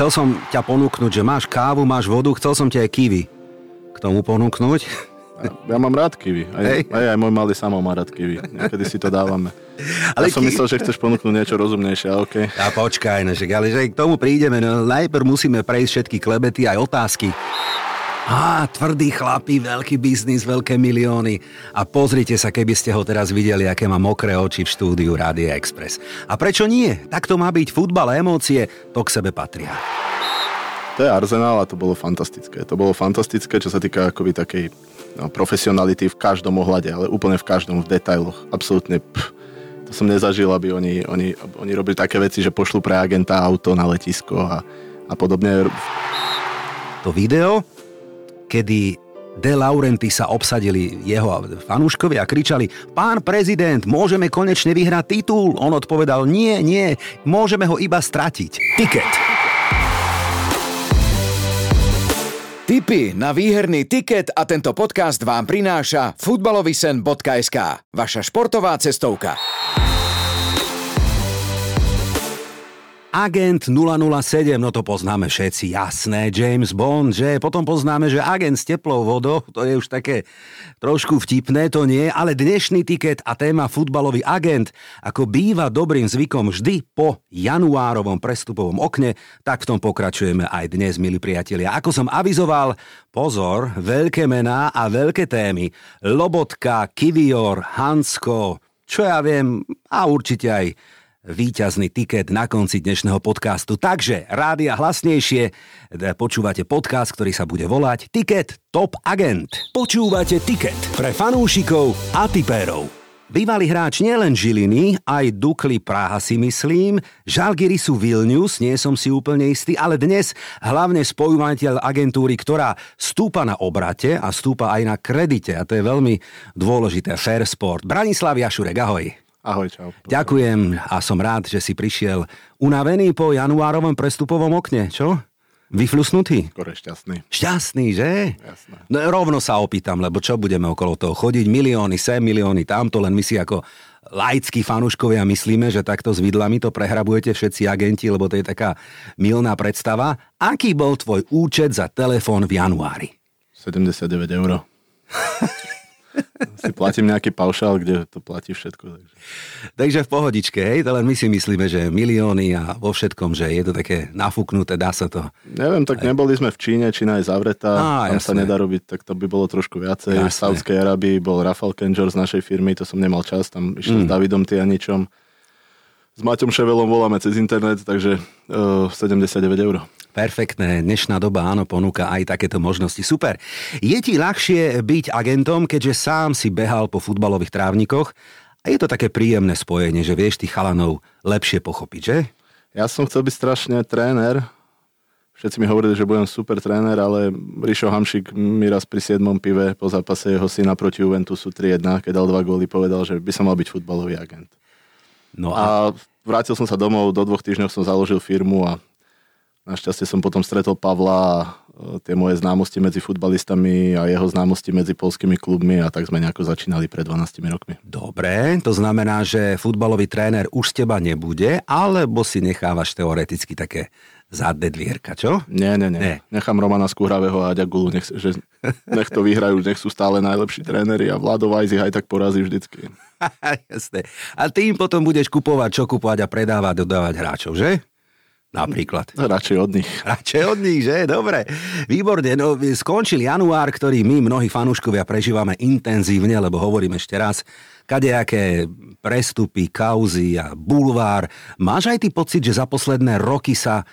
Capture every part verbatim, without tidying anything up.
Chcel som ťa ponúknuť, že máš kávu, máš vodu, chcel som ti aj kiwi k tomu ponúknuť. Ja, ja mám rád kiwi. Aj, hey. aj, aj môj malý Samo má rád kiwi. Niekedy si to dávame. Ale ja som kiwi... myslel, že chceš ponúknuť niečo rozumnejšie, ale okej. Okay. A počkaj, nožek, ale že k tomu prídeme, no najprv musíme prejsť všetky klebety aj otázky. Á, tvrdí chlapi, veľký biznis, veľké milióny. A pozrite sa, keby ste ho teraz videli, aké má mokré oči v štúdiu Rádia Express. A prečo nie? Tak to má byť futbal, emócie, to k sebe patria. To je Arsenal a to bolo fantastické. To bolo fantastické, čo sa týka akoby takej no, profesionality v každom ohľade, ale úplne v každom, v detailoch. Absolútne, pff, to som nezažil, aby oni, oni, oni robili také veci, že pošlú pre agenta auto na letisko a, a podobne. To video... kedy De Laurentiis sa obsadili jeho fanúškovi a kričali: "Pán prezident, môžeme konečne vyhrať titul?" On odpovedal: "Nie, nie, môžeme ho iba stratiť." Tiket. Tipy na výherný tiket a tento podcast vám prináša futbalový sen bodka es ká, vaša športová cestovka. Agent nula nula sedem, no to poznáme všetci, jasné, James Bond, že? Potom poznáme, že agent s teplou vodou, to je už také trošku vtipné, to nie, ale dnešný tiket a téma futbalový agent, ako býva dobrým zvykom vždy po januárovom prestupovom okne, tak v tom pokračujeme aj dnes, milí priatelia. Ako som avizoval, pozor, veľké mená a veľké témy, Lobotka, Kiwior, Hansko, čo ja viem, a určite aj víťazný tiket na konci dnešného podcastu. Takže, rádia hlasnejšie, počúvate podcast, ktorý sa bude volať Tiket Top Agent. Počúvate tiket pre fanúšikov a tipérov. Bývalý hráč nielen Žiliny, aj Dukly Praha si myslím, Žalgirisu Vilnius, nie som si úplne istý, ale dnes hlavne spolumajiteľ agentúry, ktorá stúpa na obrate a stúpa aj na kredite, a to je veľmi dôležité, Fairsport. Branislav Jašurek, ahoj. Ahoj, čau. Ďakujem a som rád, že si prišiel unavený po januárovom prestupovom okne, čo? Vyflusnutý? Skoro šťastný. Šťastný, že? Jasné. No rovno sa opýtam, lebo čo budeme okolo toho chodiť? Milióny sem, milióny tamto, len my si ako laickí fanúškovia myslíme, že takto s vidlami to prehrabujete všetci agenti, lebo to je taká mylná predstava. Aký bol tvoj účet za telefón v januári? sedemdesiatdeväť eur. Si platím nejaký paušál, kde to platí všetko. Takže, takže v pohodičke, hej? To len my si myslíme, že milióny a vo všetkom, že je to také nafúknuté, dá sa to. Neviem, tak neboli sme v Číne, Čína je zavretá, á, tam jasné. Sa nedá robiť, tak to by bolo trošku viacej. Jasné. V Saudskej Arabii bol Rafal Kenjor z našej firmy, to som nemal čas, tam išiel mm. s Davidom Tianičom. S Maťom Ševelom voláme cez internet, takže uh, sedemdesiatdeväť eur. Perfektné, dnešná doba, áno, ponúka aj takéto možnosti. Super. Je ti ľahšie byť agentom, keďže sám si behal po futbalových trávnikoch a je to také príjemné spojenie, že vieš tých chalanov lepšie pochopiť, že? Ja som chcel byť strašne tréner. Všetci mi hovorili, že budem super tréner, ale Rišo Hamšík mi raz pri siedmom pive po zápase jeho syna proti Juventusu tri jedna, keď dal dva góly, povedal, že by som mal byť futbalový agent. No a... a vrátil som sa domov, do dvoch týždňov som založil firmu a našťastie som potom stretol Pavla a tie moje známosti medzi futbalistami a jeho známosti medzi poľskými klubmi a tak sme nejako začínali pred dvanástimi rokmi. Dobre, to znamená, že futbalový tréner už z teba nebude, alebo si nechávaš teoreticky také zadné dvierka, čo? Nie, nie, nie. nie. Nechám Romana Skúhravého a Ďagulu, nech, že nech to vyhrajú, nech sú stále najlepší tréneri a Vlado Vajzi aj tak porazí vždycky. Jasné. A ty im potom budeš kupovať, čo kupovať a predávať, dodávať hráčov, že? Napríklad. No, radšej od nich. Radšej od nich, že? Dobre. Výborne. No, skončil január, ktorý my, mnohí fanúškovia, prežívame intenzívne, lebo hovorím ešte raz, kadejaké prestupy, kauzy a bulvár. Máš aj ty pocit, že za posledné roky sa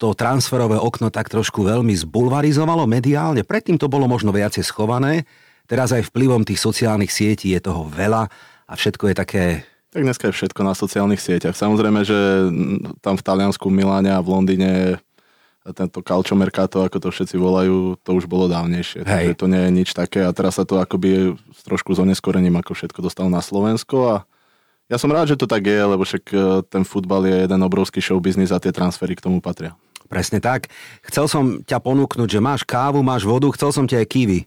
to transferové okno tak trošku veľmi zbulvarizovalo mediálne? Predtým to bolo možno viacej schované. Teraz aj vplyvom tých sociálnych sietí je toho veľa a všetko je také... Tak dneska je všetko na sociálnych sieťach. Samozrejme, že tam v Taliansku, Miláne a v Londýne tento calcio mercato, ako to všetci volajú, to už bolo dávnejšie. Hej. Takže to nie je nič také a teraz sa to akoby trošku s oneskorením ako všetko dostalo na Slovensko a ja som rád, že to tak je, lebo však ten futbal je jeden obrovský showbiznis a tie transfery k tomu patria. Presne tak. Chcel som ťa ponúknuť, že máš kávu, máš vodu, chcel som ťa aj kiwi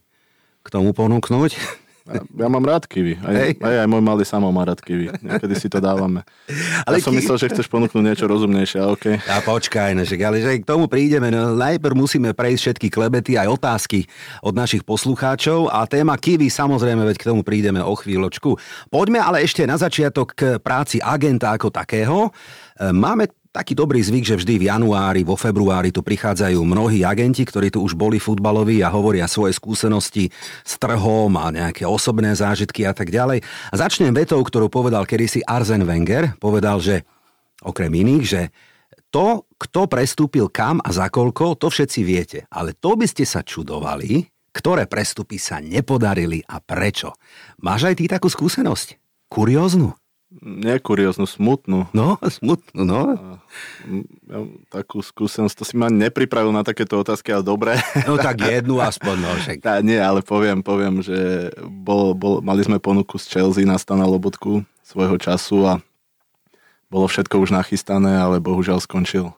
k tomu ponúknuť. Ja mám rád kiwi. Aj, hey. aj, aj môj malý Samo má rád kiwi. Niekedy si to dávame. Ale ja som kiwi... myslel, že chceš ponúknuť niečo rozumnejšie. Okay. A počkaj, nežek, ale že k tomu prídeme. No, najprv musíme prejsť všetky klebety aj otázky od našich poslucháčov. A téma kiwi, samozrejme, veď k tomu prídeme o chvíľočku. Poďme ale ešte na začiatok k práci agenta ako takého. Máme taký dobrý zvyk, že vždy v januári, vo februári tu prichádzajú mnohí agenti, ktorí tu už boli futbaloví a hovoria svoje skúsenosti s trhom a nejaké osobné zážitky a tak ďalej. A začnem vetou, ktorú povedal kedysi Arsène Wenger. Povedal, že okrem iných, že to, kto prestúpil kam a za koľko, to všetci viete. Ale to by ste sa čudovali, ktoré prestupy sa nepodarili a prečo. Máš aj ty takú skúsenosť? Kurióznu? Nekurióznu, smutnú. No, smutnú, no. Ja takú skúsenosť, to si ma nepripravil na takéto otázky, ale dobre. No tak jednu aspoň, no však. Tá, nie, ale poviem, poviem, že bol, bol, mali sme ponuku z Chelsea na Stana Lobotku svojho času a bolo všetko už nachystané, ale bohužiaľ skončil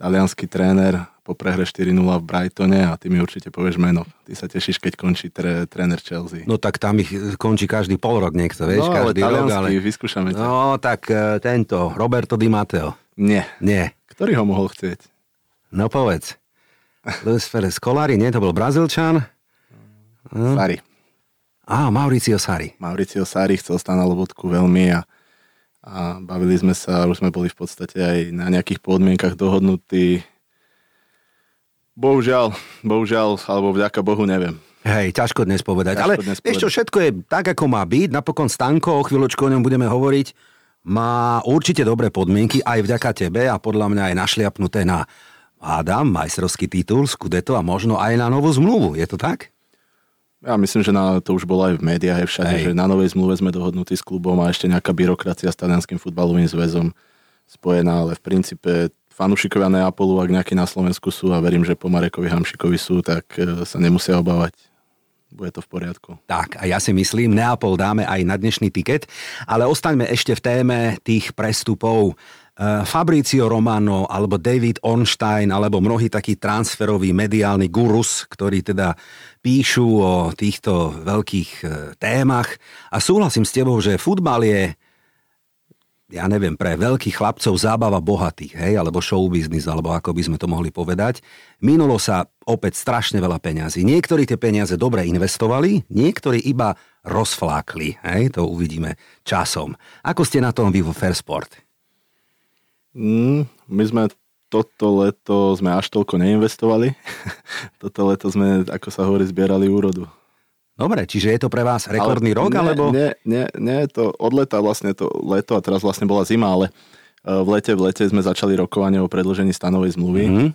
taliansky tréner po prehre štyri nula v Brightone a ty mi určite povieš meno. Ty sa tešíš, keď končí tre, tréner Chelsea. No tak tam ich končí každý pol rok niekto, vieš? No ale taliansky, ale... vyskúšame ťa. No tak tento, Roberto Di Matteo. Nie. Nie. Ktorý ho mohol chcieť? No povedz. Luis Ferres Scolari, nie? To bol Brazílčan? No. Sarri. Á, Mauricio Sarri. Mauricio Sarri chcel Stana Lobotku veľmi a a bavili sme sa, už sme boli v podstate aj na nejakých podmienkach dohodnutí. Bohužiaľ, bohužiaľ, alebo vďaka Bohu, neviem. Hej, ťažko dnes povedať, ťažko ale dnes ešte povedať. Všetko je tak, ako má byť. Napokon Stanko, o chvíľočku o ňom budeme hovoriť, má určite dobré podmienky aj vďaka tebe a podľa mňa aj našliapnuté na Adam, majstrovský titul, Scudetto a možno aj na novú zmluvu, je to tak? Ja myslím, že na, to už bolo aj v médiách, aj všade, Hej. že na novej zmluve sme dohodnutí s klubom a ešte nejaká byrokracia s talianskym futbalovým zväzom spojená, ale v princípe fanúšikovia Neapolu, ak nejakí na Slovensku sú a verím, že po Marekovi Hamšíkovi sú, tak sa nemusia obávať. Bude to v poriadku. Tak, a ja si myslím, Neapol dáme aj na dnešný tiket, ale ostaňme ešte v téme tých prestupov. Fabricio Romano alebo David Ornstein alebo mnohí takí transferoví mediálni gurus, ktorí teda píšu o týchto veľkých témach a súhlasím s tebou, že futbal je, ja neviem, pre veľkých chlapcov zábava bohatých, hej, alebo showbiznis, alebo ako by sme to mohli povedať. Minulo sa opäť strašne veľa peňazí. Niektorí tie peniaze dobre investovali, niektorí iba rozflákli, hej, to uvidíme časom. Ako ste na tom vy vo Fairsport? My sme toto leto sme až toľko neinvestovali. Toto leto sme, ako sa hovorí, zbierali úrodu. Dobre, čiže je to pre vás rekordný ale rok? Nie, alebo... nie, nie, nie, to od leta vlastne to leto a teraz vlastne bola zima, ale v lete, v lete sme začali rokovanie o predĺžení stanovej zmluvy. Mm-hmm.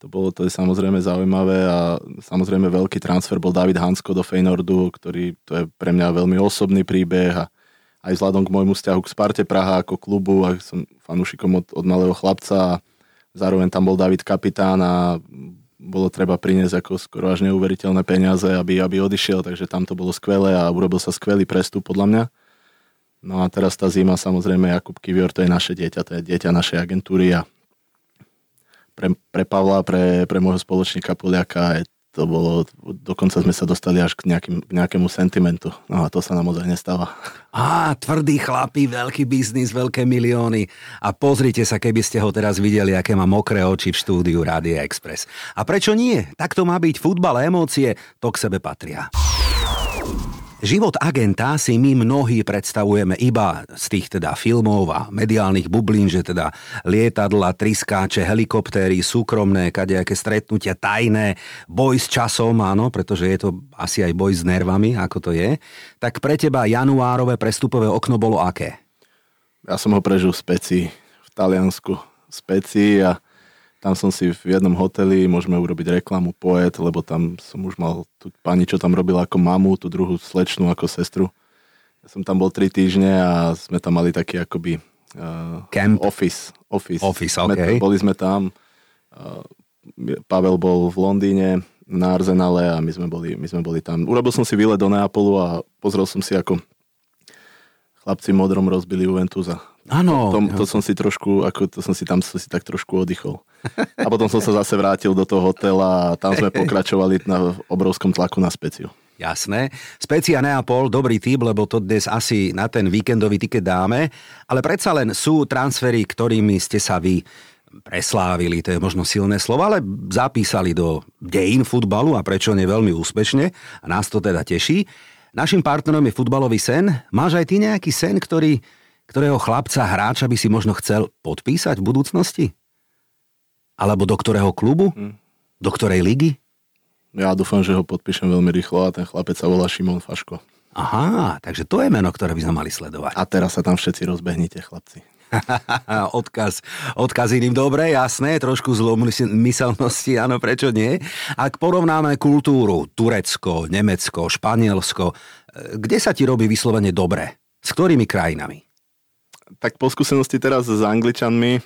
To bolo to je samozrejme zaujímavé a samozrejme veľký transfer bol David Hansko do Feyenoordu, ktorý to je pre mňa veľmi osobný príbeh a aj vzhľadom k môjmu vzťahu k Sparte Praha ako klubu, a som fanúšikom od, od malého chlapca a zároveň tam bol David kapitán a bolo treba priniesť ako skoro až neuveriteľné peniaze, aby, aby odišiel, takže tam to bolo skvelé a urobil sa skvelý prestup podľa mňa. No a teraz tá zima, samozrejme Jakub Kiwior, to je naše dieťa, to je dieťa našej agentúry a pre, pre Pavla, pre, pre môjho spoločníka Poliaka je to bolo, dokonca sme sa dostali až k, nejakým, k nejakému sentimentu. No a to sa nám ozaj nestáva. Á, tvrdý chlapi, veľký biznis, veľké milióny. A pozrite sa, keby ste ho teraz videli, aké má mokré oči v štúdiu Rádia Express. A prečo nie? Tak to má byť futbal a emócie, to k sebe patria. Život agenta si my mnohí predstavujeme iba z tých teda filmov a mediálnych bublín, že teda lietadla, triskáče, helikoptéry, súkromné, kadejaké stretnutia, tajné, boj s časom, áno, pretože je to asi aj boj s nervami, ako to je. Tak pre teba januárové prestupové okno bolo aké? Ja som ho prežil v Spezii, v Taliansku v Spezii a tam som si v jednom hoteli, môžeme urobiť reklamu Poet, lebo tam som už mal tú pani, čo tam robila ako mamu, tú druhú slečnú ako sestru. Ja som tam bol tri týždne a sme tam mali taký akoby uh, Camp. office. Office, office okay. sme, boli sme tam. Uh, Pavel bol v Londýne na Arsenale a my sme, boli, my sme boli tam. Urobil som si výlet do Neapolu a pozrel som si, ako chlapci modrom rozbili Juventus a Áno. To, to, to som si trošku, ako to som si tam som si tak trošku oddychol. A potom som sa zase vrátil do toho hotela a tam sme pokračovali na obrovskom tlaku na Speziu. Jasné. Spezia Neapol, dobrý tip, lebo to dnes asi na ten víkendový tiket dáme, ale predsa len sú transfery, ktorými ste sa vy preslávili, to je možno silné slovo, ale zapísali do dejín futbalu a prečo nie veľmi úspešne a nás to teda teší. Našim partnerom je futbalový sen. Máš aj ty nejaký sen, ktorý, ktorého chlapca, hráča by si možno chcel podpísať v budúcnosti? Alebo do ktorého klubu? Hmm. Do ktorej ligy? Ja dúfam, že ho podpíšem veľmi rýchlo a ten chlapec sa volá Šimon Faško. Aha, takže to je meno, ktoré by sme mali sledovať. A teraz sa tam všetci rozbehnite, chlapci. odkaz, odkaz iným, dobre, jasné, trošku zlomyselnosti, áno, prečo nie? Ak porovnáme kultúru, Turecko, Nemecko, Španielsko, kde sa ti robí vyslovene dobre? S ktorými krajinami? Tak po skúsenosti teraz s Angličanmi,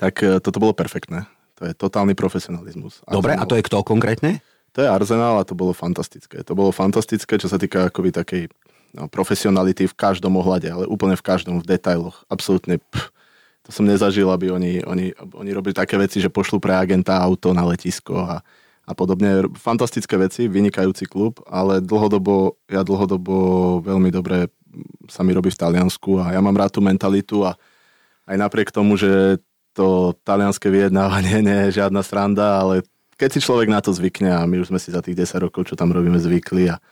tak toto bolo perfektné. To je totálny profesionalizmus. Arsenal. Dobre, a to je kto konkrétne? To je Arsenal a to bolo fantastické. To bolo fantastické, čo sa týka akoby takej No, profesionality v každom ohľade, ale úplne v každom, v detailoch. Absolútne, pff, to som nezažil, aby oni, oni, oni robili také veci, že pošlú pre agenta auto na letisko a, a podobne. Fantastické veci, vynikajúci klub, ale dlhodobo, ja dlhodobo veľmi dobre sa mi robí v Taliansku a ja mám rád tú mentalitu a aj napriek tomu, že to talianské vyjednávanie nie je žiadna sranda, ale keď si človek na to zvykne a my už sme si za tých desať rokov, čo tam robíme, zvykli a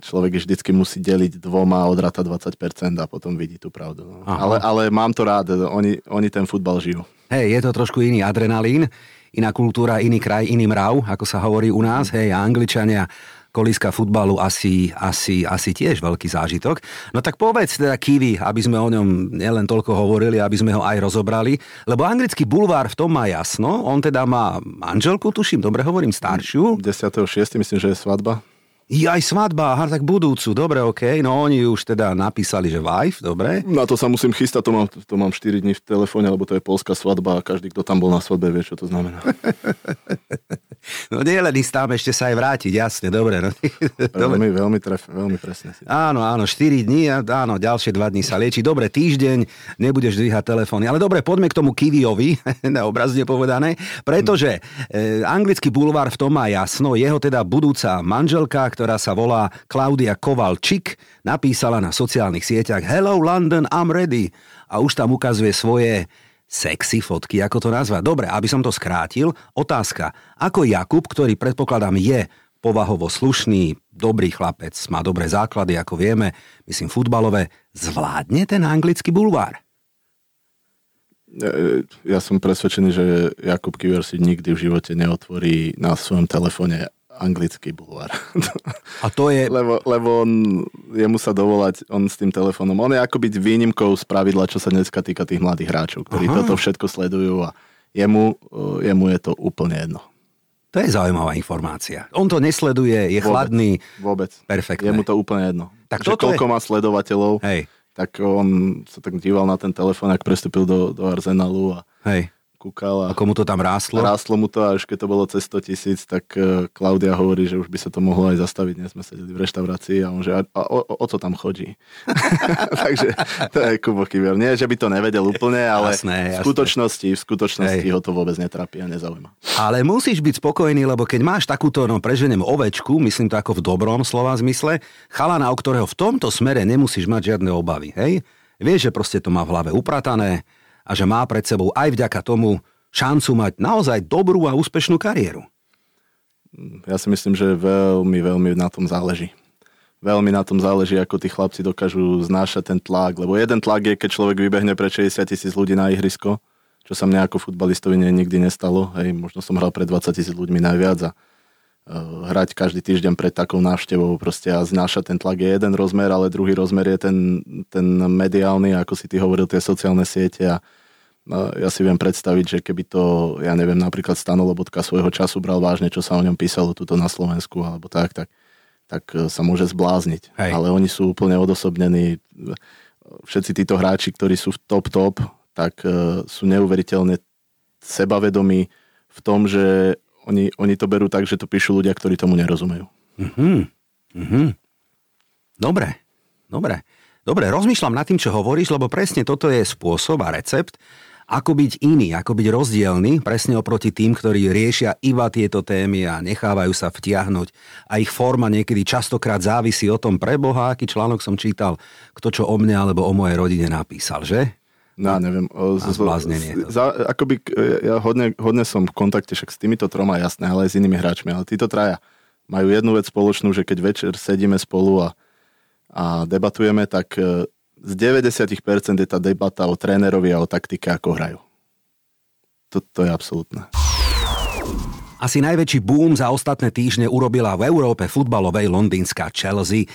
človek vždycky musí deliť dvoma, odráta dvadsať percent a potom vidí tú pravdu. No. Ale, ale mám to rád, oni, oni ten futbal žijú. Hej, je to trošku iný adrenalín, iná kultúra, iný kraj, iný mrav, ako sa hovorí u nás, hej, a Angličania, kolíska futbalu asi, asi, asi tiež veľký zážitok. No tak povedz teda Kiwi, aby sme o ňom nielen toľko hovorili, aby sme ho aj rozobrali, lebo anglický bulvár v tom má jasno, on teda má manželku, tuším, dobre hovorím, staršiu. desiateho šiesteho myslím, že je svadba. Jaj, svadba, aha, tak budúcu, dobre, okej, okay. No oni už teda napísali, že wife, dobre. Na to sa musím chystať, to mám, to mám štyri dni v telefóne, lebo to je poľská svadba a každý, kto tam bol na svadbe, vie, čo to znamená. No nie len ísť tam, ešte sa aj vrátiť, jasne, dobre. No. Veľmi, veľmi, tref, veľmi presne. Si. Áno, áno, štyri dni, áno, ďalšie dva dni sa lieči, dobre, týždeň, nebudeš dvíhať telefóny, ale dobre, poďme k tomu Kiwiovi, obrazne povedané, pretože eh, anglický bulvár v tom má jasno, jeho teda budúca manželka, ktorá sa volá Klaudia Kovalčík, napísala na sociálnych sieťach Hello London, I'm ready. A už tam ukazuje svoje sexy fotky, ako to nazva. Dobre, aby som to skrátil, otázka. Ako Jakub, ktorý predpokladám je povahovo slušný, dobrý chlapec, má dobré základy, ako vieme, myslím futbalové, zvládne ten anglický bulvár? Ja, ja som presvedčený, že Jakub Kiwior si nikdy v živote neotvorí na svojom telefóne anglický bulvár. A to je... Lebo, lebo on, jemu sa dovolať, on s tým telefónom, on je ako byť výnimkou z pravidla, čo sa dneska týka tých mladých hráčov, ktorí Aha. toto všetko sledujú a jemu, jemu je to úplne jedno. To je zaujímavá informácia. On to nesleduje, je vôbec, chladný. Vôbec. Perfektné. Jemu to úplne jedno. Tak že koľko je... má sledovateľov, Hej. tak on sa tak díval na ten telefón, ak prestúpil do, do Arsenalu a... Hej. Kúkala. A komu to tam rástlo? Rástlo mu to a už keď to bolo cez sto tisíc, tak Klaudia hovorí, že už by sa to mohlo aj zastaviť. Dnes sme sedeli v reštaurácii a on že a, a, o, o to tam chodí. Takže to je Kubo Kiwior. Nie, že by to nevedel úplne, ale jasné, jasné. v skutočnosti, v skutočnosti Hej. ho to vôbec netrápi a nezaujíma. Ale musíš byť spokojný, lebo keď máš takúto, no preženiem ovečku, myslím to ako v dobrom slova zmysle, chalana, o ktorého v tomto smere nemusíš mať žiadne obavy. Hej? Vieš, že proste to má v hlave upratané, a že má pred sebou aj vďaka tomu šancu mať naozaj dobrú a úspešnú kariéru. Ja si myslím, že veľmi, veľmi na tom záleží. Veľmi na tom záleží, ako tí chlapci dokážu znášať ten tlak, lebo jeden tlak je, keď človek vybehne pred šesťdesiat tisíc ľudí na ihrisko, čo sa mne ako futbalistovi nikdy nestalo. Hej, možno som hral pred dvadsať tisíc ľuďmi najviac a hrať každý týždeň pred takou návštevou proste a znášať ten tlak je jeden rozmer, ale druhý rozmer je ten, ten mediálny, ako si ty hovoril, tie sociálne siete a ja si viem predstaviť, že keby to, ja neviem, napríklad Stano Lobotka svojho času bral vážne, čo sa o ňom písalo tuto na Slovensku alebo tak, tak, tak sa môže zblázniť. Hej. Ale oni sú úplne odosobnení. Všetci títo hráči, ktorí sú v top-top, tak sú neuveriteľne sebavedomí v tom, že Oni, oni to berú tak, že to píšu ľudia, ktorí tomu nerozumejú. Mm-hmm. Mm-hmm. Dobre, dobre. Dobre, rozmýšľam nad tým, čo hovoríš, lebo presne toto je spôsob a recept, Ako byť iný, ako byť rozdielny, presne oproti tým, ktorí riešia iba tieto témy a nechávajú sa vtiahnuť. A ich forma niekedy častokrát závisí o tom, pre Boha, aký článok som čítal, kto čo o mne alebo o mojej rodine napísal, že? No, neviem. O, z, z, za, akoby, ja hodne, hodne som v kontakte však s týmito troma, jasné, ale aj s inými hráčmi. Ale títo traja majú jednu vec spoločnú, že keď večer sedíme spolu a, a debatujeme, tak z deväťdesiat percent je tá debata o trénerovi a o taktike, ako hrajú. Toto je absolútne. Asi najväčší boom za ostatné týždne urobila v Európe futbalovej londýnska Chelsea.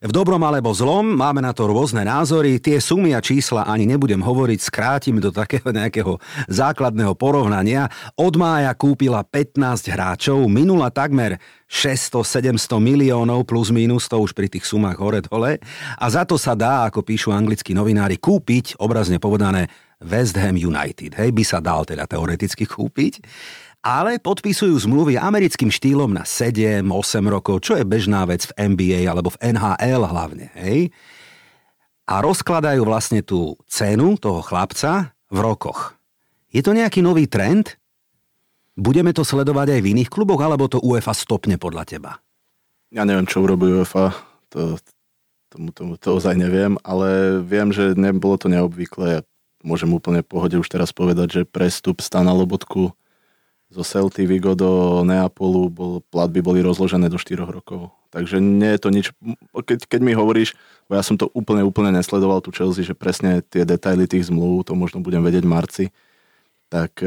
V dobrom alebo zlom, máme na to rôzne názory, tie sumy a čísla ani nebudem hovoriť, skrátim do takého nejakého základného porovnania. Od mája kúpila pätnásť hráčov, minula takmer šesťsto sedemsto miliónov plus mínus, to už pri tých sumách hore dole. A za to sa dá, ako píšu anglickí novinári, kúpiť, obrazne povedané, West Ham United. Hej, by sa dal teda teoreticky kúpiť. Ale podpisujú zmluvy americkým štýlom na sedem osem rokov, čo je bežná vec v en bí ej alebo v en há el hlavne. Hej? A rozkladajú vlastne tú cenu toho chlapca v rokoch. Je to nejaký nový trend? Budeme to sledovať aj v iných kluboch, alebo to UEFA stopne podľa teba? Ja neviem, čo urobí UEFA, to, tomu, tomu, to ozaj neviem, ale viem, že nebolo to neobvyklé. Môžem úplne v pohode už teraz povedať, že prestup Stana Lobotku zo Celty Vigo do Neapolu bol, platby boli rozložené do štyroch rokov. Takže nie je to nič... Keď, keď mi hovoríš, bo ja som to úplne, úplne nesledoval tú Chelsea, že presne tie detaily tých zmluv, to možno budem vedieť v marci, tak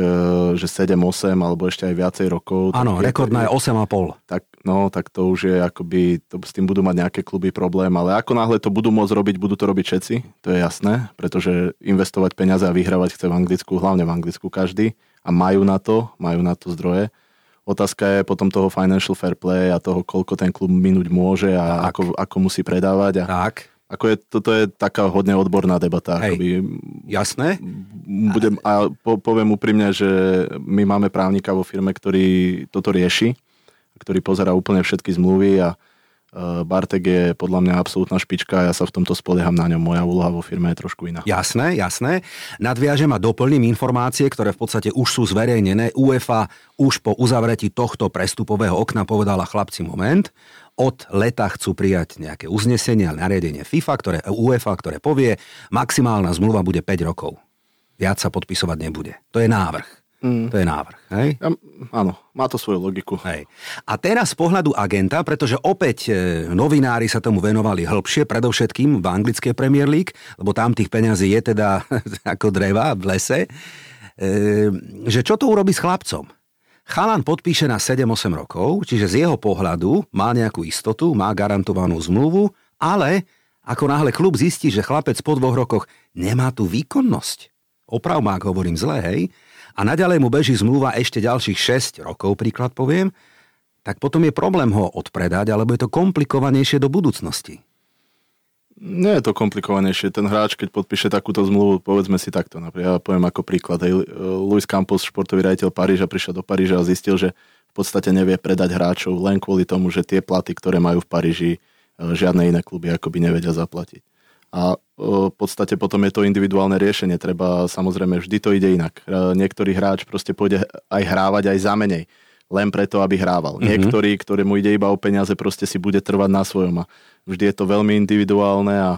že sedem osem alebo ešte aj viacej rokov... Áno, rekordná je osem a pol. Tak, no, tak to už je akoby... To, s tým budú mať nejaké kluby problém, ale ako náhle to budú môcť robiť, budú to robiť všetci, to je jasné, pretože investovať peniaze a vyhrávať chce v Anglicku, hlavne v Anglicku každý. A majú na to, majú na to zdroje. Otázka je potom toho financial fair play a toho, koľko ten klub minúť môže a ako, ako musí predávať. A tak. Ako je, toto je taká hodne odborná debata. Hej, akoby, jasné. Budem, a po, poviem úprimne, že my máme právnika vo firme, ktorý toto rieši, ktorý pozerá úplne všetky zmluvy a Bartek je podľa mňa absolútna špička, ja sa v tomto spolieham na ňom, moja úloha vo firme je trošku iná. Jasné, jasné. Nadviažem a doplním informácie, ktoré v podstate už sú zverejnené. UEFA už po uzavretí tohto prestupového okna povedala chlapci moment. Od leta chcú prijať nejaké uznesenie a nariadenie FIFA, ktoré UEFA, ktoré povie, maximálna zmluva bude päť rokov. Viac sa podpisovať nebude. To je návrh. Mm. To je návrh, hej? Ja, áno, má to svoju logiku. Hej. A teraz z pohľadu agenta, pretože opäť e, novinári sa tomu venovali hĺbšie, predovšetkým v anglickej Premier League, lebo tam tých peňazí je teda ako dreva v lese, e, že čo to urobí s chlapcom? Chalan podpíše na sedem osem rokov, čiže z jeho pohľadu má nejakú istotu, má garantovanú zmluvu, ale ako náhle klub zistí, že chlapec po dvoch rokoch nemá tú výkonnosť. Oprav ma, ak hovorím zle, hej? A naďalej mu beží zmluva ešte ďalších šesť rokov, príklad poviem, tak potom je problém ho odpredať, alebo je to komplikovanejšie do budúcnosti? Nie je to komplikovanejšie. Ten hráč, keď podpíše takúto zmluvu, povedzme si takto, napríklad, ja poviem ako príklad, hej, Luis Campos, športový riaditeľ Paríža, prišiel do Paríža a zistil, že v podstate nevie predať hráčov len kvôli tomu, že tie platy, ktoré majú v Paríži, žiadne iné kluby akoby nevedia zaplatiť. A v podstate potom je to individuálne riešenie. Treba, samozrejme, vždy to ide inak. Niektorý hráč proste pôjde aj hrávať, aj za menej. Len preto, aby hrával. Mm-hmm. Niektorý, ktorému ide iba o peniaze, proste si bude trvať na svojom. A vždy je to veľmi individuálne a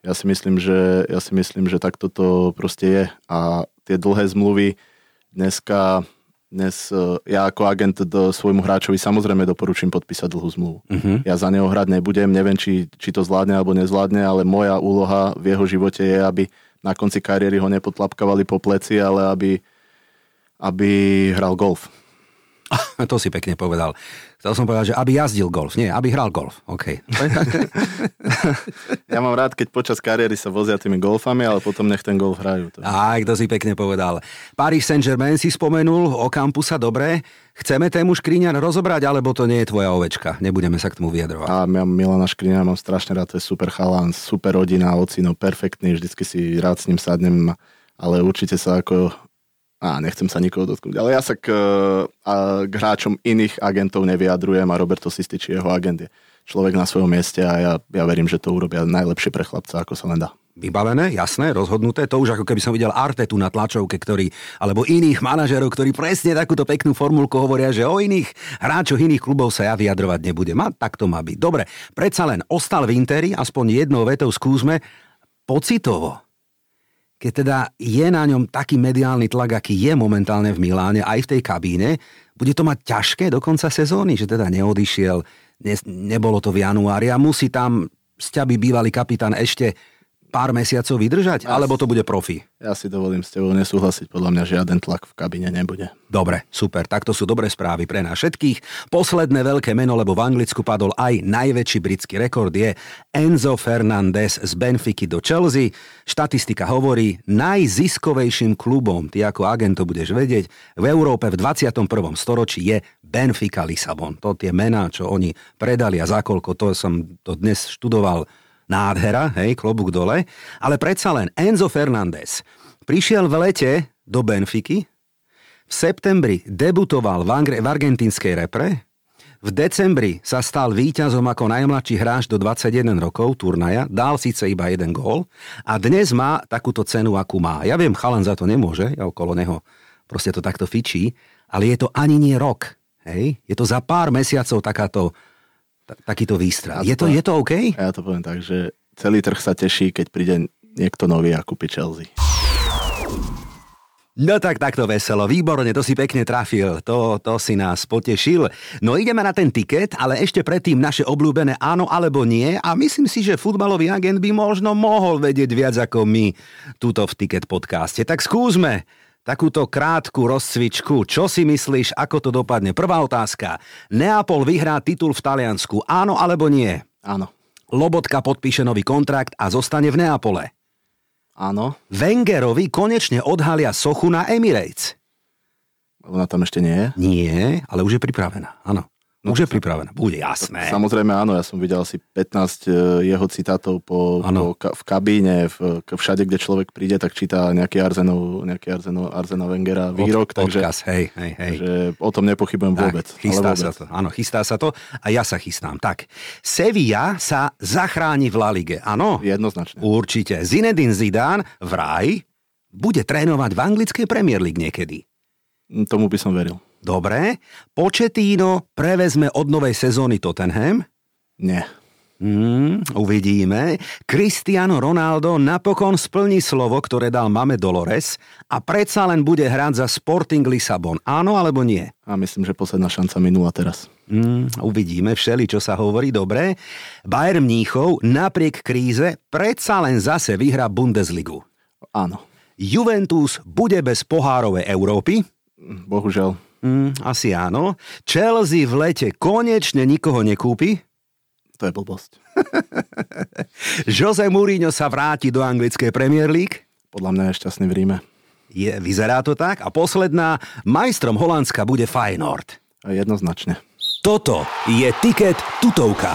ja si myslím, že, ja si myslím, že takto to proste je. A tie dlhé zmluvy dneska... Dnes ja ako agent do svojmu hráčovi samozrejme doporučím podpísať dlhú zmluvu. Uh-huh. Ja za neho hrať nebudem, neviem, či, či to zvládne alebo nezvládne, ale moja úloha v jeho živote je, aby na konci kariéry ho nepotlapkavali po pleci, ale aby, aby hral golf. To si pekne povedal. Chcel som povedal, že aby jazdil golf. Nie, aby hral golf. OK. Ja mám rád, keď počas kariéry sa vozia tými golfami, ale potom nech ten golf hrajú. Á, to si pekne povedal. Paris Saint-Germain si spomenul, o kampusa dobre. Chceme tému Škriňan rozobrať, alebo to nie je tvoja ovečka? Nebudeme sa k tomu vyjadrovať. A ja Milana Škriňana mám strašne rád, to je super chalan, super rodina, ocino, perfektný, vždycky si rád s ním sadnem, ale určite sa ako... Á, nechcem sa nikoho dotknúť, ale ja sa k, a, k hráčom iných agentov nevyjadrujem a Roberto Sističi, jeho agent je človek na svojom mieste a ja, ja verím, že to urobia najlepšie pre chlapca, ako sa len dá. vybavené, jasné, rozhodnuté. To už ako keby som videl Artetu na tlačovke, ktorý, alebo iných manažerov, ktorí presne takúto peknú formulku hovoria, že o iných hráčoch iných klubov sa ja vyjadrovať nebudem. A tak to má byť. Dobre, predsa len ostal v Interi, aspoň jednou vetou skúsme, pocitovo. Keď teda je na ňom taký mediálny tlak, aký je momentálne v Miláne, aj v tej kabíne, bude to mať ťažké do konca sezóny, že teda neodišiel, ne, nebolo to v januári a musí tam sťaby bývalý kapitán ešte pár mesiacov vydržať, ja alebo to bude profi? Ja si dovolím s tebou nesúhlasiť, podľa mňa žiaden tlak v kabíne nebude. Dobre, super, tak to sú dobré správy pre nás všetkých. Posledné veľké meno, lebo v Anglicku padol aj najväčší britský rekord, je Enzo Fernández z Benfiky do Chelsea. Štatistika hovorí, najziskovejším klubom, ty ako agent to budeš vedieť, v Európe v dvadsiatom prvom storočí je Benfica Lisabon. To tie mená, čo oni predali a za koľko, to som to dnes študoval. Nádhera, hej, klobúk dole. Ale predsa len Enzo Fernández prišiel v lete do Benfiky, v septembri debutoval v, Angre, v argentínskej repre, v decembri sa stal víťazom ako najmladší hráč do dvadsaťjeden rokov turnaja, dal síce iba jeden gól a dnes má takúto cenu, akú má. Ja viem, chalan za to nemôže, ja okolo neho proste to takto fičí, ale je to ani nie rok, hej. Je to za pár mesiacov takáto takýto výstrel. Je to, je to OK? Ja to poviem tak, že celý trh sa teší, keď príde niekto nový a kúpi Chelsea. No tak, takto veselo. Výborne, to si pekne trafil. To, to si nás potešil. No ideme na ten tiket, ale ešte predtým naše obľúbené áno alebo nie. A myslím si, že futbalový agent by možno mohol vedieť viac ako my tuto v Tiket podcaste. Tak skúsme takúto krátku rozcvičku. Čo si myslíš, ako to dopadne? Prvá otázka. Neapol vyhrá titul v Taliansku. Áno alebo nie? Áno. Lobotka podpíše nový kontrakt a zostane v Neapole. Áno. Wengerovi konečne odhalia sochu na Emirates. Ona tam ešte nie je? Nie, ale už je pripravená. Áno. No, už je pripravená, bude jasné. Samozrejme áno, ja som videl asi pätnásť jeho citátov po, po, v kabíne, v, všade, kde človek príde, tak číta nejaký Arsenov, nejaký Arsenov, Arsena Wengera výrok, Pod, takže, podkaz, hej, hej, hej. takže o tom nepochybujem tak, vôbec. Chystá vôbec. sa to, áno, chystá sa to a ja sa chystám. Tak, Sevilla sa zachráni v La Lige, áno? Jednoznačne. Určite. Zinedine Zidane vraj bude trénovať v anglickej Premier League niekedy. Tomu by som veril. Dobre. Pochettino prevezme od novej sezóny Tottenham? Nie. Mm, uvidíme. Cristiano Ronaldo napokon splní slovo, ktoré dal Mame Dolores a predsa len bude hrať za Sporting Lisabon. Áno alebo nie? A myslím, že posledná šanca minula teraz. Mm, uvidíme všeli, čo sa hovorí. Dobre. Bayern Mníchov napriek kríze predsa len zase vyhrá Bundesligu. Áno. Juventus bude bez pohárovej Európy? Bohužiaľ. Mm, asi áno. Chelsea v lete konečne nikoho nekúpi? To je blbosť. Jose Mourinho sa vráti do anglickej Premier League? Podľa mňa je šťastný v Ríme. Je, vyzerá to tak. A posledná, majstrom Holandska bude Feyenoord. Jednoznačne. Toto je tiket tutovka.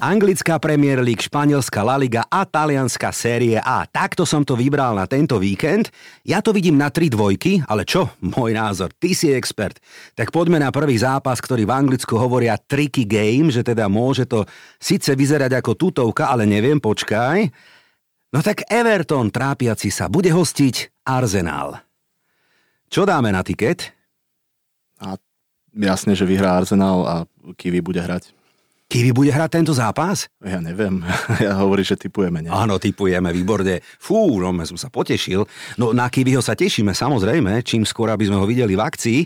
Anglická Premier League, španielská La Liga a talianská série A. Takto som to vybral na tento víkend. Ja to vidím na tri dvojky, ale čo? Môj názor, ty si expert. Tak poďme na prvý zápas, ktorý v Anglicku hovoria tricky game, že teda môže to síce vyzerať ako tutovka, ale neviem, počkaj. No tak Everton, trápiaci sa, bude hostiť Arsenal. Čo dáme na tiket? A jasne, že vyhrá Arsenal a Kiwi bude hrať. Kiwi bude hrať tento zápas? Ja neviem. Ja hovorím, že tipujeme. Ne? Áno, tipujeme, výborne. Fú, no, som sa potešil. No na Kiwiho sa tešíme, samozrejme, čím skôr, aby sme ho videli v akcii.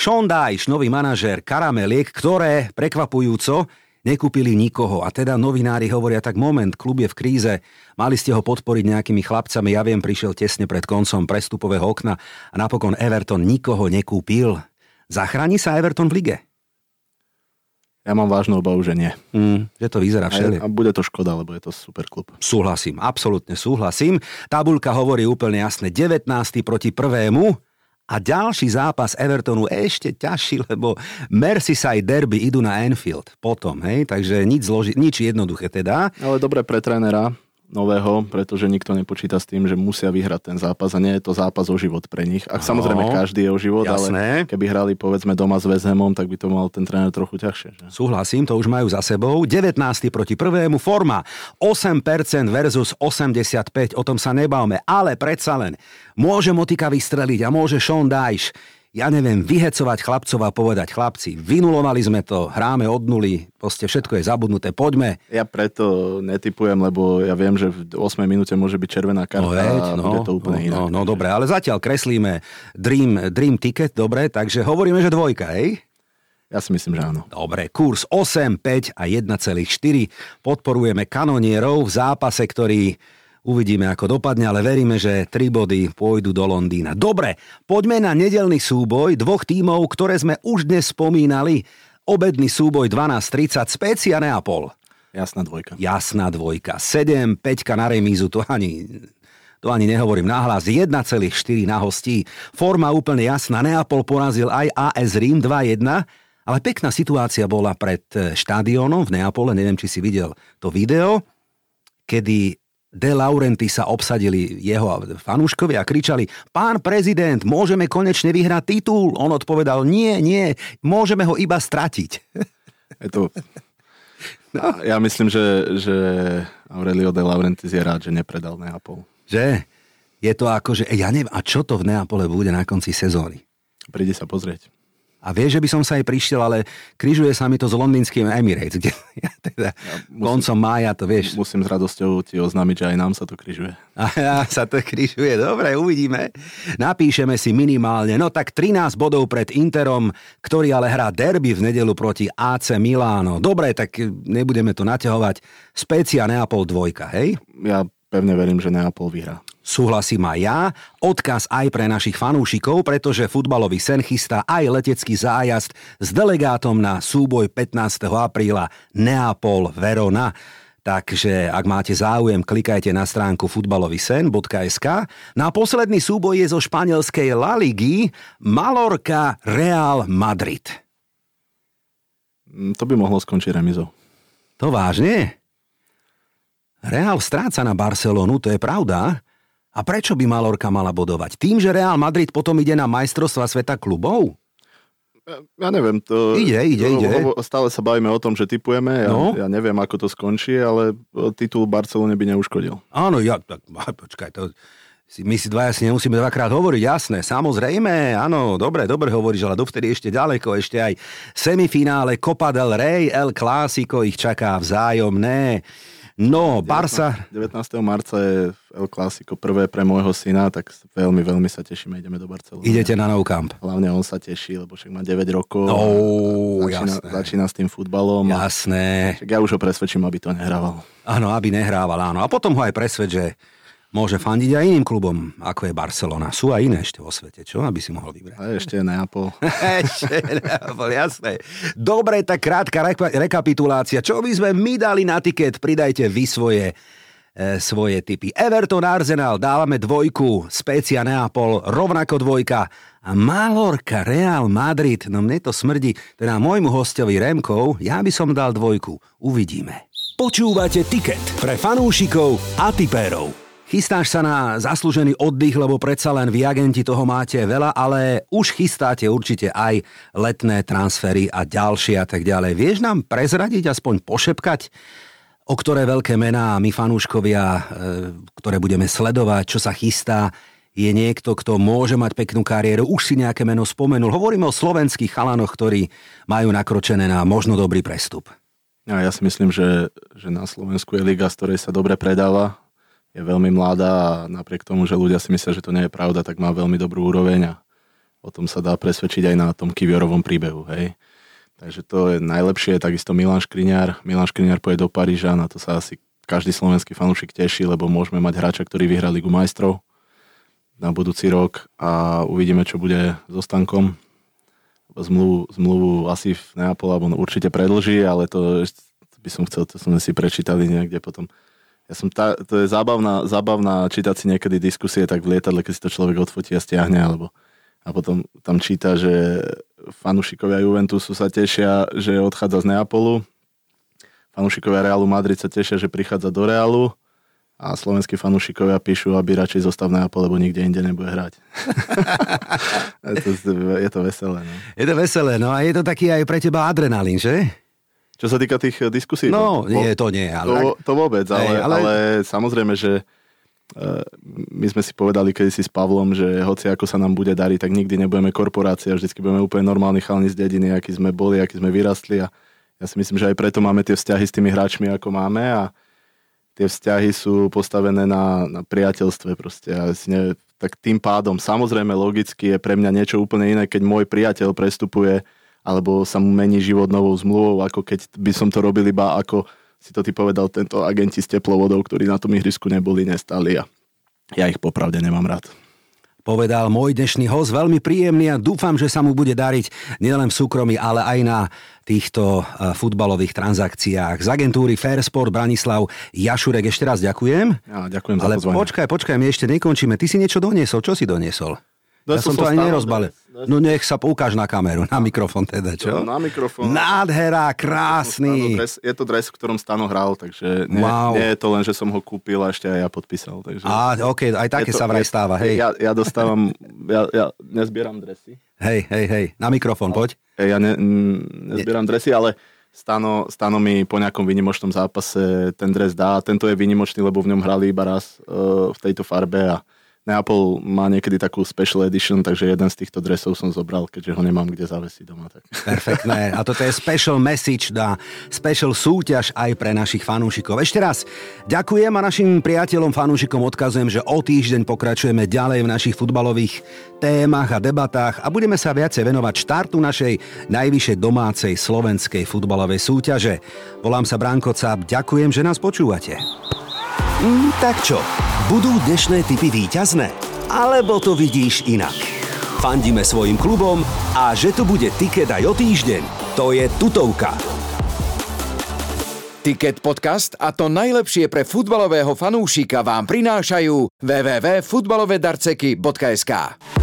Sean Dyche, nový manažér karameliek, ktoré prekvapujúco nekúpili nikoho. A teda novinári hovoria, tak moment, klub je v kríze, mali ste ho podporiť nejakými chlapcami, ja viem, prišiel tesne pred koncom prestupového okna a napokon Everton nikoho nekúpil. Zachráni sa Everton v lige? Ja mám vážnu obavu, že nie. Mm, že to vyzerá všeli. A bude to škoda, lebo je to super klub. Súhlasím, absolútne súhlasím. Tabuľka hovorí úplne jasne devätnásty proti prvému a ďalší zápas Evertonu ešte ťažší, lebo Merseyside derby idú na Anfield potom, hej? Takže nič, zloži- nič jednoduché teda. Ale dobre pre trénera. nového, pretože nikto nepočíta s tým, že musia vyhrať ten zápas a nie je to zápas o život pre nich. Ak no, samozrejme každý je o život, jasné. Ale keby hrali povedzme doma s West Hamom, tak by to mal ten tréner trochu ťažšie. Že? Súhlasím, to už majú za sebou. devätnásty proti prvému, forma osem percent versus osemdesiatpäť, o tom sa nebavme, ale predsa len môže Motika vystreliť a môže Sean Dyche, ja neviem, vyhecovať chlapcov a povedať chlapci, vynulovali sme to, hráme od nuly, proste všetko je zabudnuté, poďme. Ja preto netipujem, lebo ja viem, že v ôsmej minúte môže byť červená karta, no veď, a bude no, to úplne no, inak. No, no dobre, ale zatiaľ kreslíme dream, dream ticket, dobre, takže hovoríme, že dvojka, hej? Ja si myslím, že áno. Dobre, kurz osem, päť a jeden celá štyri. Podporujeme kanonierov v zápase, ktorý uvidíme, ako dopadne, ale veríme, že tri body pôjdu do Londýna. Dobre, poďme na nedeľný súboj dvoch tímov, ktoré sme už dnes spomínali. Obedný súboj dvanásť tridsať, Spezia Neapol. Jasná dvojka. Jasná dvojka. sedem päť na remízu, to ani, to ani nehovorím nahlas. jeden celá štyri na hostí. Forma úplne jasná. Neapol porazil aj á es Rím dva jedna. Ale pekná situácia bola pred štadiónom v Neapole. Neviem, či si videl to video, kedy De Laurentiis sa obsadili jeho fanúškovi a kričali: "Pán prezident, môžeme konečne vyhrať titul?" On odpovedal: "Nie, nie, môžeme ho iba stratiť." Je to... no. Ja myslím, že, že Aurelio De Laurentiis je rád, že nepredal Neapol. Že? Je to ako, že ja neviem, a čo to v Neapole bude na konci sezóny? Príde sa pozrieť. A vieš, že by som sa aj prišiel, ale križuje sa mi to s londýnskym Emirates, kde ja teda ja musím, koncom mája to vieš. Musím s radosťou ti oznámiť, že aj nám sa to križuje. A ja, sa to križuje, dobre, uvidíme. Napíšeme si minimálne, no tak trinásť bodov pred Interom, ktorý ale hrá derby v nedeľu proti á cé Milano. Dobre, tak nebudeme to naťahovať. Spezia Neapol dvojka, hej? Ja pevne verím, že Neapol vyhrá. Súhlasím aj ja. Odkaz aj pre našich fanúšikov, pretože futbalový sen chystá aj letecký zájazd s delegátom na súboj pätnásteho apríla Neapol-Verona. Takže ak máte záujem, klikajte na stránku futbalový sen bodka es ká. Na posledný súboj je zo španielskej La Ligy Mallorca Real Madrid. To by mohlo skončiť remizou. To vážne? Real stráca na Barcelonu, to je pravda. A prečo by Mallorca mala bodovať? Tým, že Real Madrid potom ide na majstrovstvá sveta klubov? Ja neviem. To, ide, ide, to, ide. Stále sa bavíme o tom, že tipujeme. Ja, no? ja neviem, ako to skončí, ale titul Barcelone by neuškodil. Áno, ja... Tak, počkaj, to, my si dvaja si nemusíme dvakrát hovoriť, jasné. Samozrejme, áno, dobre, dobre hovoríš, ale dovtedy ešte ďaleko, ešte aj semifinále Copa del Rey, El Clásico ich čaká vzájomné... No, Barca... devätnásteho marca je El Clásico prvé pre môjho syna, tak veľmi, veľmi sa tešíme, ideme do Barcelony. Idete na Nou Camp. Hlavne on sa teší, lebo však má deväť rokov. No, začína, začína s tým futbalom. Jasné. Ja už ho presvedčím, aby to nehrával. Áno, aby nehrával, áno. A potom ho aj presvedč, že môže fandiť aj iným klubom, ako je Barcelona. Sú aj iné ešte vo svete, čo? Aby si mohol vybrať. A ešte Neapol. ešte Neapol, jasné. Dobre, tak krátka re- rekapitulácia. Čo by sme my dali na tiket? Pridajte vy svoje, e, svoje tipy. Everton, Arsenal, dávame dvojku. Spezia, Neapol, rovnako dvojka. A Mallorca, Real Madrid. No mne to smrdí. Teda môjmu hostovi Remkov, ja by som dal dvojku. Uvidíme. Počúvate tiket pre fanúšikov a tipérov. Chystáš sa na zaslúžený oddych, lebo predsa len vy agenti toho máte veľa, ale už chystáte určite aj letné transfery a ďalšie a tak ďalej. Vieš nám prezradiť, aspoň pošepkať, o ktoré veľké mená my fanúškovia, ktoré budeme sledovať, čo sa chystá, je niekto, kto môže mať peknú kariéru, už si nejaké meno spomenul. Hovoríme o slovenských chalanoch, ktorí majú nakročené na možno dobrý prestup. Ja, ja si myslím, že, že na Slovensku je liga, z ktorej sa dobre predáva. Je veľmi mladá a napriek tomu, že ľudia si myslia, že to nie je pravda, tak má veľmi dobrú úroveň a o tom sa dá presvedčiť aj na tom Kiviorovom príbehu, hej. Takže to je najlepšie, takisto Milan Škriňar. Milan Škriňar pôjde do Paríža, na to sa asi každý slovenský fanúšik teší, lebo môžeme mať hráča, ktorý vyhrá Ligu majstrov na budúci rok a uvidíme, čo bude so Stankom. Zmluvu, zmluvu asi v Neapole, on určite predlží, ale to, to by som chcel, to som si prečítali niekde potom. Ja som tá, to je zábavná, zábavná čítať si niekedy diskusie tak v lietadle, keď si to človek odfotí a stiahne, alebo a potom tam číta, že fanúšikovia Juventusu sa tešia, že odchádza z Neapolu, fanúšikovia Realu Madrid sa tešia, že prichádza do Realu a A slovenskí fanúšikovia píšu, aby radšej zostal v Neapole, lebo nikde inde nebude hrať. je, to, je to veselé. No. Je to veselé, no a je to taký aj pre teba adrenalín, že? Čo sa týka tých diskusí? No, to, nie, to nie. Ale... To, to vôbec, ale, Ej, ale... ale samozrejme, že my sme si povedali kedysi s Pavlom, že hoci ako sa nám bude dariť, tak nikdy nebudeme korporácia, vždycky budeme úplne normálni chalni z dediny, akí sme boli, akí sme vyrastli a ja si myslím, že aj preto máme tie vzťahy s tými hráčmi, ako máme a tie vzťahy sú postavené na, na priateľstve proste. Ja si ne, tak tým pádom samozrejme logicky je pre mňa niečo úplne iné, keď môj priateľ prestupuje alebo sa mu mení život novou zmluvou, ako keď by som to robil iba ako si to ty povedal, tento agenti s teplovodou, ktorí na tom ihrisku neboli, nestali a ja ich popravde nemám rád. Povedal môj dnešný host, veľmi príjemný a dúfam, že sa mu bude dariť nielen v súkromí, ale aj na týchto futbalových transakciách. Z agentúry Fairsport Branislav Jašurek, ešte raz ďakujem. Ja, ďakujem za ale pozvanie. Ale počkaj, počkaj, my ešte nekončíme. Ty si niečo doniesol, čo si doniesol? Ja som to aj nerozbalil. No nech sa poukáž na kameru, na mikrofón teda, čo? Na mikrofón. Nádhera, krásny. Je to dres, v ktorom Stano hral, takže nie, wow. nie je to len, že som ho kúpil a ešte aj ja podpísal. Takže... Á, ok, aj také to, sa vraj stáva, hej. Ja, ja dostávam, ja, ja nezbieram dresy. Hej, hej, hej, na mikrofón, poď. Ja ne, nezbieram dresy, ale Stano, Stano mi po nejakom výnimočnom zápase ten dres dá. Tento je výnimočný, lebo v ňom hrali iba raz uh, v tejto farbe a Neapol má niekedy takú special edition, takže jeden z týchto dresov som zobral, keďže ho nemám kde zavesiť doma. Tak. Perfektné. A toto je special message, na special súťaž aj pre našich fanúšikov. Ešte raz ďakujem a našim priateľom, fanúšikom odkazujem, že o týždeň pokračujeme ďalej v našich futbalových témach a debatách a budeme sa viacej venovať štartu našej najvyššej domácej slovenskej futbalovej súťaže. Volám sa Branko Cáp, ďakujem, že nás počúvate. Mm, tak čo? Budú dnešné tipy víťazné? Alebo to vidíš inak? Fandíme svojim klubom a že tu bude tiket aj o týždeň, to je tutovka. Tiket podcast a to najlepšie pre futbalového fanúšika vám prinášajú w w w bodka futbalové darceky bodka es ká.